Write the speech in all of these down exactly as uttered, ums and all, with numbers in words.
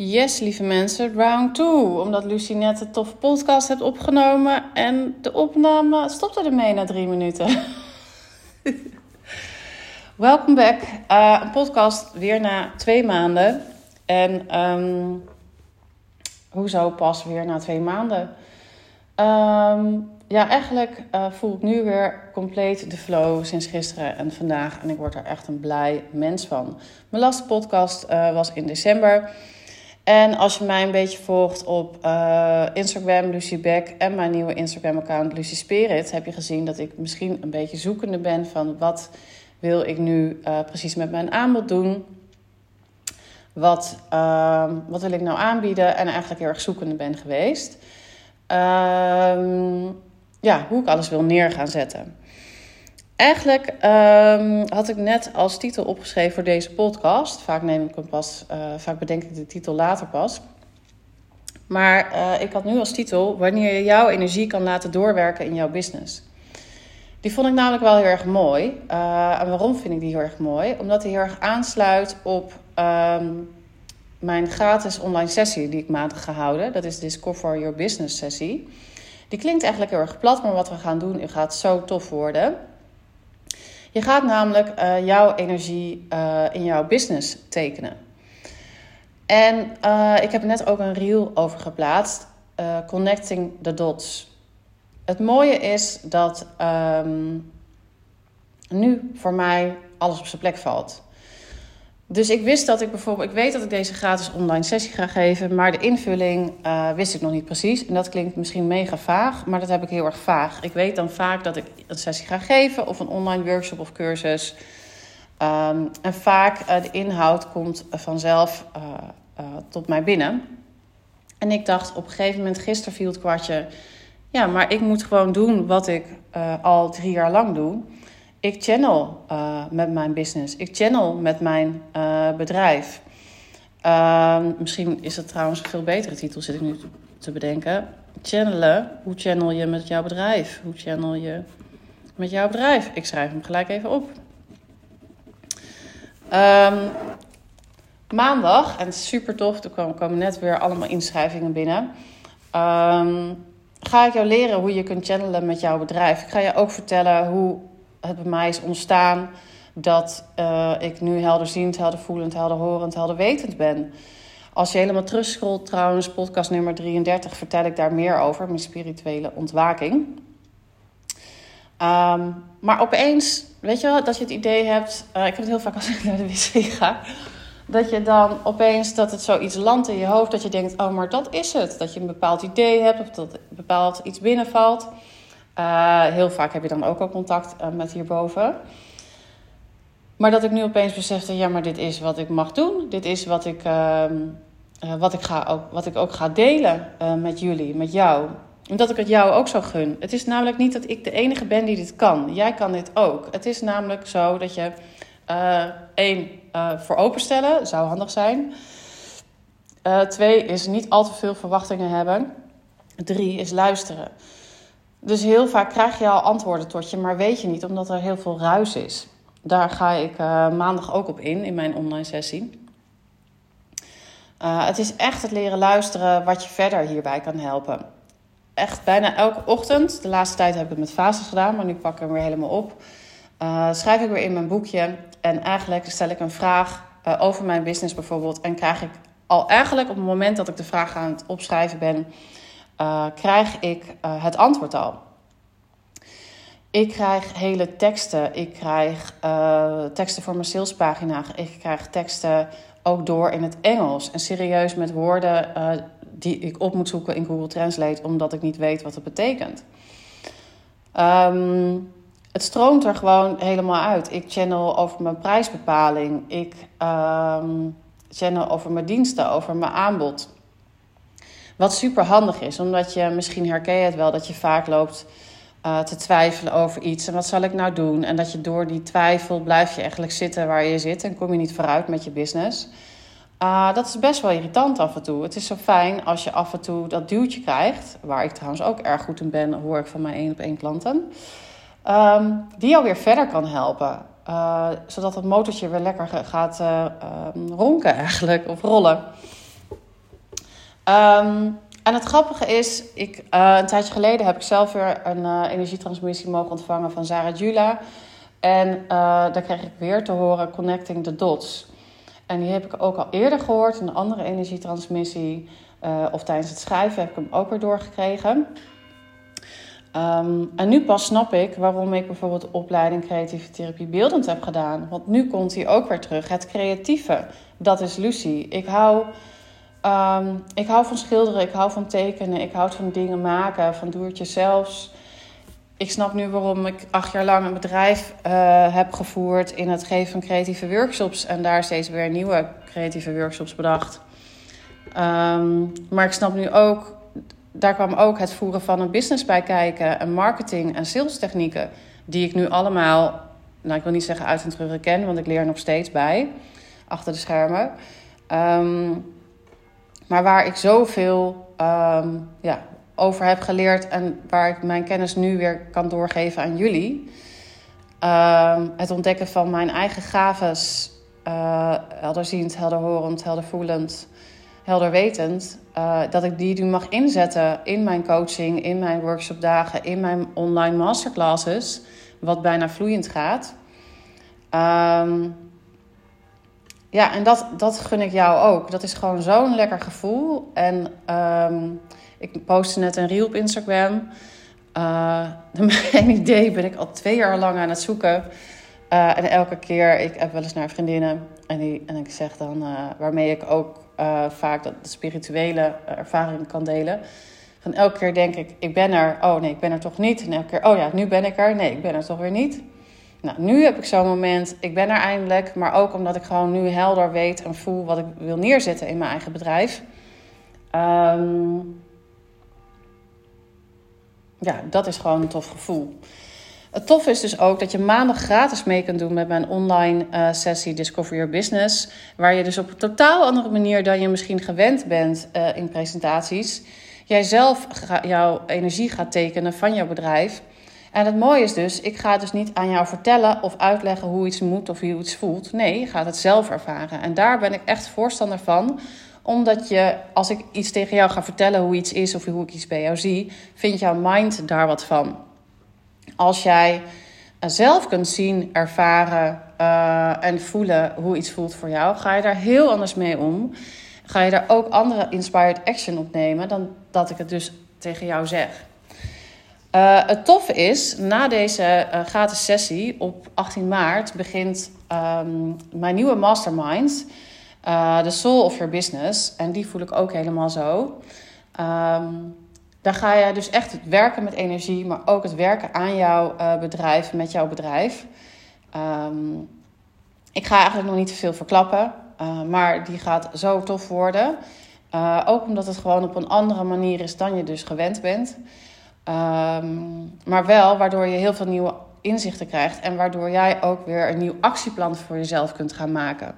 Yes, lieve mensen, round two. Omdat Lucie net een toffe podcast heeft opgenomen en de opname stopte ermee na drie minuten. Welkom back. Uh, een podcast weer na twee maanden. En um, hoezo pas weer na twee maanden? Um, ja, eigenlijk uh, voel ik nu weer compleet de flow sinds gisteren en vandaag. En ik word er echt een blij mens van. Mijn laatste podcast uh, was in december. En als je mij een beetje volgt op uh, Instagram, Lucie Beck, en mijn nieuwe Instagram-account, Lucie Spirit, heb je gezien dat ik misschien een beetje zoekende ben van wat wil ik nu uh, precies met mijn aanbod doen. Wat, uh, wat wil ik nou aanbieden? En eigenlijk heel erg zoekende ben geweest. Um, ja, hoe ik alles wil neer gaan zetten. Eigenlijk um, had ik net als titel opgeschreven voor deze podcast. Vaak neem ik hem pas, uh, vaak bedenk ik de titel later pas. Maar uh, ik had nu als titel wanneer je jouw energie kan laten doorwerken in jouw business. Die vond ik namelijk wel heel erg mooi. Uh, en waarom vind ik die heel erg mooi? Omdat die heel erg aansluit op um, mijn gratis online sessie die ik maandag ga houden. Dat is de Discover Your Business sessie. Die klinkt eigenlijk heel erg plat, maar wat we gaan doen gaat zo tof worden. Je gaat namelijk uh, jouw energie uh, in jouw business tekenen. En uh, ik heb net ook een reel over geplaatst. Uh, connecting the dots. Het mooie is dat um, nu voor mij alles op zijn plek valt. Dus ik wist dat ik bijvoorbeeld... Ik weet dat ik deze gratis online sessie ga geven. Maar de invulling uh, wist ik nog niet precies. En dat klinkt misschien mega vaag. Maar dat heb ik heel erg vaag. Ik weet dan vaak dat ik een sessie ga geven. Of een online workshop of cursus. Um, en vaak uh, de inhoud komt vanzelf uh, uh, tot mij binnen. En ik dacht op een gegeven moment... Gisteren viel het kwartje. Ja, maar ik moet gewoon doen wat ik uh, al drie jaar lang doe. Ik channel uh, met mijn business. Ik channel met mijn uh, bedrijf. Uh, misschien is dat trouwens een veel betere titel, zit ik nu te bedenken. Channelen. Hoe channel je met jouw bedrijf? Hoe channel je met jouw bedrijf? Ik schrijf hem gelijk even op. Um, maandag, en het is super tof, er komen net weer allemaal inschrijvingen binnen. Um, ga ik jou leren hoe je kunt channelen met jouw bedrijf. Ik ga je ook vertellen hoe... het bij mij is ontstaan dat uh, ik nu helderziend, heldervoelend, helderhorend, helderwetend ben. Als je helemaal terugscrollt, trouwens, podcast nummer drieëndertig, vertel ik daar meer over, mijn spirituele ontwaking. Um, maar opeens, weet je wel, dat je het idee hebt, uh, ik heb het heel vaak als ik naar de wc ga, dat je dan opeens, dat het zoiets landt in je hoofd, dat je denkt, oh, maar dat is het. Dat je een bepaald idee hebt, of dat bepaald iets binnenvalt. Uh, heel vaak heb je dan ook al contact uh, met hierboven. Maar dat ik nu opeens besefte... ja, maar dit is wat ik mag doen. Dit is wat ik, uh, uh, wat ik, ga ook, wat ik ook ga delen uh, met jullie, met jou. Omdat ik het jou ook zo gun. Het is namelijk niet dat ik de enige ben die dit kan. Jij kan dit ook. Het is namelijk zo dat je... Uh, één, uh, voor openstellen zou handig zijn. Uh, twee, is niet al te veel verwachtingen hebben. Drie, is luisteren. Dus heel vaak krijg je al antwoorden tot je, maar weet je niet, omdat er heel veel ruis is. Daar ga ik uh, maandag ook op in, in mijn online sessie. Uh, het is echt het leren luisteren wat je verder hierbij kan helpen. Echt bijna elke ochtend, de laatste tijd heb ik het met fases gedaan, maar nu pak ik hem weer helemaal op. Uh, schrijf ik weer in mijn boekje en eigenlijk stel ik een vraag uh, over mijn business bijvoorbeeld. En krijg ik al eigenlijk op het moment dat ik de vraag aan het opschrijven ben... Uh, krijg ik uh, het antwoord al. Ik krijg hele teksten. Ik krijg uh, teksten voor mijn salespagina. Ik krijg teksten ook door in het Engels. En serieus met woorden uh, die ik op moet zoeken in Google Translate... omdat ik niet weet wat het betekent. Um, het stroomt er gewoon helemaal uit. Ik channel over mijn prijsbepaling. Ik um, channel over mijn diensten, over mijn aanbod... Wat super handig is, omdat je misschien herken je het wel... dat je vaak loopt uh, te twijfelen over iets. En wat zal ik nou doen? En dat je door die twijfel blijf je eigenlijk zitten waar je zit... en kom je niet vooruit met je business. Uh, dat is best wel irritant af en toe. Het is zo fijn als je af en toe dat duwtje krijgt... waar ik trouwens ook erg goed in ben, hoor ik van mijn één op één klanten... Um, die jou weer verder kan helpen. Uh, zodat het motortje weer lekker gaat uh, um, ronken eigenlijk, of rollen... Um, en het grappige is, ik, uh, een tijdje geleden heb ik zelf weer een uh, energietransmissie mogen ontvangen van Sara Julia. En uh, daar kreeg ik weer te horen Connecting the Dots. En die heb ik ook al eerder gehoord in een andere energietransmissie. Uh, of tijdens het schrijven heb ik hem ook weer doorgekregen. Um, en nu pas snap ik waarom ik bijvoorbeeld de opleiding creatieve therapie beeldend heb gedaan. Want nu komt hij ook weer terug. Het creatieve, dat is Lucie. Ik hou, um, ik hou van schilderen, ik hou van tekenen, ik hou van dingen maken, van doe het jezelf. Ik snap nu waarom ik acht jaar lang een bedrijf uh, heb gevoerd in het geven van creatieve workshops. En daar steeds weer nieuwe creatieve workshops bedacht. Um, maar ik snap nu ook, daar kwam ook het voeren van een business bij kijken. En marketing en sales technieken. Die ik nu allemaal, nou ik wil niet zeggen uit en terug ken. Want ik leer er nog steeds bij. Achter de schermen. Um, maar waar ik zoveel um, ja, over heb geleerd. En waar ik mijn kennis nu weer kan doorgeven aan jullie. Um, het ontdekken van mijn eigen gaves. Uh, helderziend, helderhorend, heldervoelend. Helderwetend, uh, dat ik die nu mag inzetten in mijn coaching, in mijn workshopdagen, in mijn online masterclasses, wat bijna vloeiend gaat. Um, ja, en dat, dat gun ik jou ook. Dat is gewoon zo'n lekker gevoel. En um, ik postte net een reel op Instagram. Uh, mijn idee ben ik al twee jaar lang aan het zoeken. Uh, en elke keer, ik heb wel eens naar vriendinnen en, die, en ik zeg dan, uh, waarmee ik ook Uh, vaak dat de spirituele ervaring kan delen. Van elke keer denk ik, ik ben er. Oh nee, ik ben er toch niet. En elke keer, oh ja, nu ben ik er. Nee, ik ben er toch weer niet. Nou, nu heb ik zo'n moment. Ik ben er eindelijk. Maar ook omdat ik gewoon nu helder weet en voel wat ik wil neerzetten in mijn eigen bedrijf. Um, ja, dat is gewoon een tof gevoel. Het tof is dus ook dat je maandag gratis mee kunt doen met mijn online uh, sessie Discover Your Business. Waar je dus op een totaal andere manier dan je misschien gewend bent uh, in presentaties. Jij zelf ga, jouw energie gaat tekenen van jouw bedrijf. En het mooie is dus, ik ga dus niet aan jou vertellen of uitleggen hoe iets moet of hoe iets voelt. Nee, je gaat het zelf ervaren. En daar ben ik echt voorstander van. Omdat je, als ik iets tegen jou ga vertellen hoe iets is of hoe ik iets bij jou zie, vindt jouw mind daar wat van. Als jij zelf kunt zien, ervaren uh, en voelen hoe iets voelt voor jou, ga je daar heel anders mee om. Ga je daar ook andere inspired action op nemen dan dat ik het dus tegen jou zeg. Uh, het toffe is, na deze uh, gratis sessie op achttien maart begint um, mijn nieuwe mastermind. Uh, The Soul of Your Business. En die voel ik ook helemaal zo. Um, Daar ga je dus echt het werken met energie, maar ook het werken aan jouw uh, bedrijf, met jouw bedrijf. Um, ik ga eigenlijk nog niet te veel verklappen, uh, maar die gaat zo tof worden. Uh, ook omdat het gewoon op een andere manier is dan je dus gewend bent. Um, maar wel waardoor je heel veel nieuwe inzichten krijgt en waardoor jij ook weer een nieuw actieplan voor jezelf kunt gaan maken.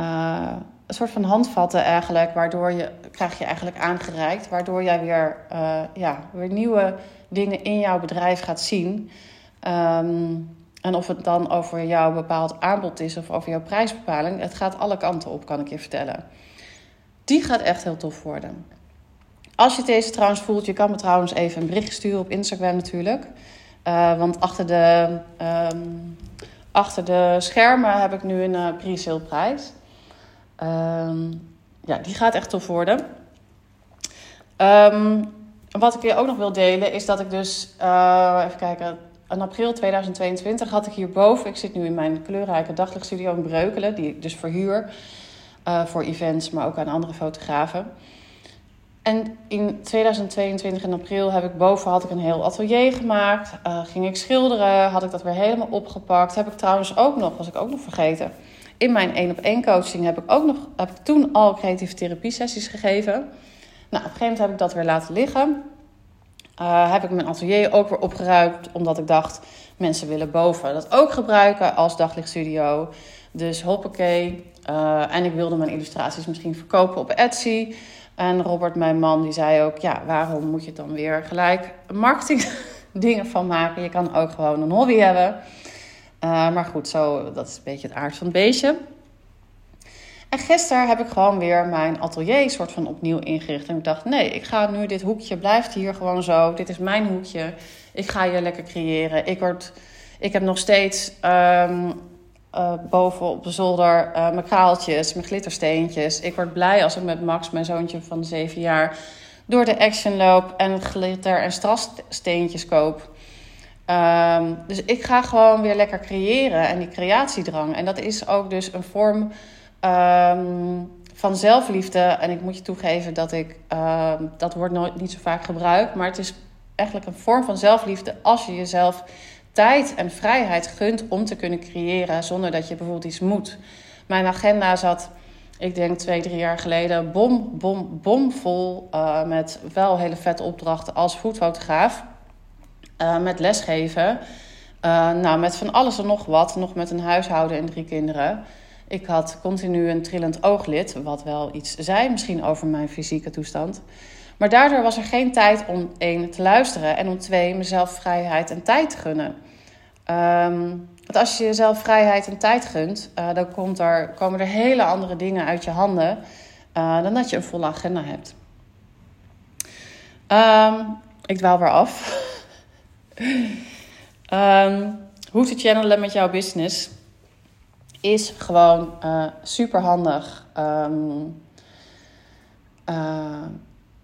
Uh, Een soort van handvatten eigenlijk, waardoor je krijg je eigenlijk aangereikt, waardoor jij weer, uh, ja, weer nieuwe dingen in jouw bedrijf gaat zien. Um, en of het dan over jouw bepaald aanbod is of over jouw prijsbepaling, het gaat alle kanten op, kan ik je vertellen. Die gaat echt heel tof worden. Als je deze trouwens voelt, je kan me trouwens even een bericht sturen op Instagram natuurlijk. Uh, want achter de, um, achter de schermen heb ik nu een uh, pre-sale prijs. Um, ja, die gaat echt tof worden. Um, wat ik je ook nog wil delen is dat ik dus... Uh, even kijken. In april tweeduizend tweeëntwintig had ik hierboven... Ik zit nu in mijn kleurrijke daglichtstudio in Breukelen. Die ik dus verhuur uh, voor events, maar ook aan andere fotografen. En in tweeduizend tweeëntwintig in april heb ik boven had ik een heel atelier gemaakt. Uh, ging ik schilderen. Had ik dat weer helemaal opgepakt. Heb ik trouwens ook nog, was ik ook nog vergeten... In mijn één-op-één coaching heb ik ook nog, heb ik toen al creatieve therapie sessies gegeven. Nou, op een gegeven moment heb ik dat weer laten liggen. Uh, heb ik mijn atelier ook weer opgeruimd, omdat ik dacht, mensen willen boven dat ook gebruiken als daglichtstudio. Dus hoppakee. Uh, en ik wilde mijn illustraties misschien verkopen op Etsy. En Robert, mijn man, die zei ook, ja, waarom moet je dan weer gelijk marketing dingen van maken? Je kan ook gewoon een hobby hebben. Uh, maar goed, zo, dat is een beetje het aard van het beestje. En gisteren heb ik gewoon weer mijn atelier soort van opnieuw ingericht. En ik dacht, nee, ik ga nu dit hoekje, blijft hier gewoon zo. Dit is mijn hoekje. Ik ga hier lekker creëren. Ik, word, ik heb nog steeds um, uh, boven op de zolder uh, mijn kraaltjes, mijn glittersteentjes. Ik word blij als ik met Max, mijn zoontje van zeven jaar, door de Action loop en glitter en strassteentjes koop. Um, dus ik ga gewoon weer lekker creëren en die creatiedrang. En dat is ook dus een vorm um, van zelfliefde. En ik moet je toegeven dat ik, uh, dat wordt nooit, niet zo vaak gebruikt. Maar het is eigenlijk een vorm van zelfliefde als je jezelf tijd en vrijheid gunt om te kunnen creëren. Zonder dat je bijvoorbeeld iets moet. Mijn agenda zat, ik denk twee, drie jaar geleden, bom, bom, bom vol. Uh, met wel hele vette opdrachten als foodfotograaf. Uh, met lesgeven, uh, nou, met van alles en nog wat, nog met een huishouden en drie kinderen. Ik had continu een trillend ooglid, wat wel iets zei misschien over mijn fysieke toestand. Maar daardoor was er geen tijd om één te luisteren en om twee mezelf vrijheid en tijd te gunnen. Um, want als je jezelf vrijheid en tijd gunt, uh, dan komt er, komen er hele andere dingen uit je handen uh, dan dat je een volle agenda hebt. Um, ik dwaal weer af. Um, hoe te channelen met jouw business is gewoon uh, super handig. Um, uh,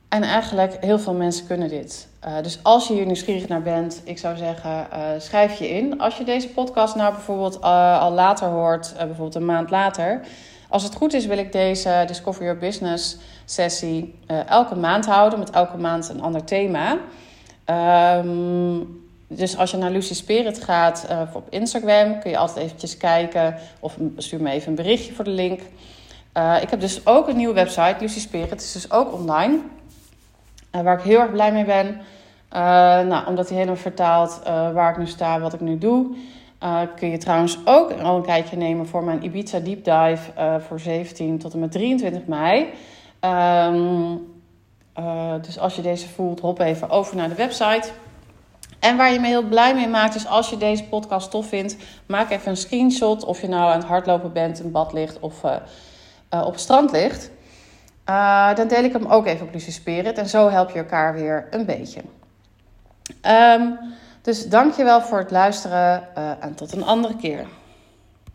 en eigenlijk heel veel mensen kunnen dit. Uh, dus als je hier nieuwsgierig naar bent, ik zou zeggen, uh, schrijf je in. Als je deze podcast nou bijvoorbeeld uh, al later hoort, uh, bijvoorbeeld een maand later. Als het goed is wil ik deze Discover Your Business sessie uh, elke maand houden. Met elke maand een ander thema. Um, dus als je naar Lucie Spirit gaat uh, op Instagram, kun je altijd eventjes kijken. Of stuur me even een berichtje voor de link. Uh, ik heb dus ook een nieuwe website, Lucie Spirit. Is dus ook online. Uh, waar ik heel erg blij mee ben. Uh, nou, omdat hij helemaal vertaalt uh, waar ik nu sta, wat ik nu doe. Uh, kun je trouwens ook een kijkje nemen voor mijn Ibiza Deep Dive. Uh, voor zeventien tot en met drieëntwintig mei. Um, Uh, dus als je deze voelt, hop even over naar de website. En waar je me heel blij mee maakt, is als je deze podcast tof vindt, maak even een screenshot of je nou aan het hardlopen bent, in bad ligt of uh, uh, op het strand ligt. Uh, dan deel ik hem ook even op Lucie Spirit en zo help je elkaar weer een beetje. Um, dus dankjewel voor het luisteren uh, en tot een andere keer.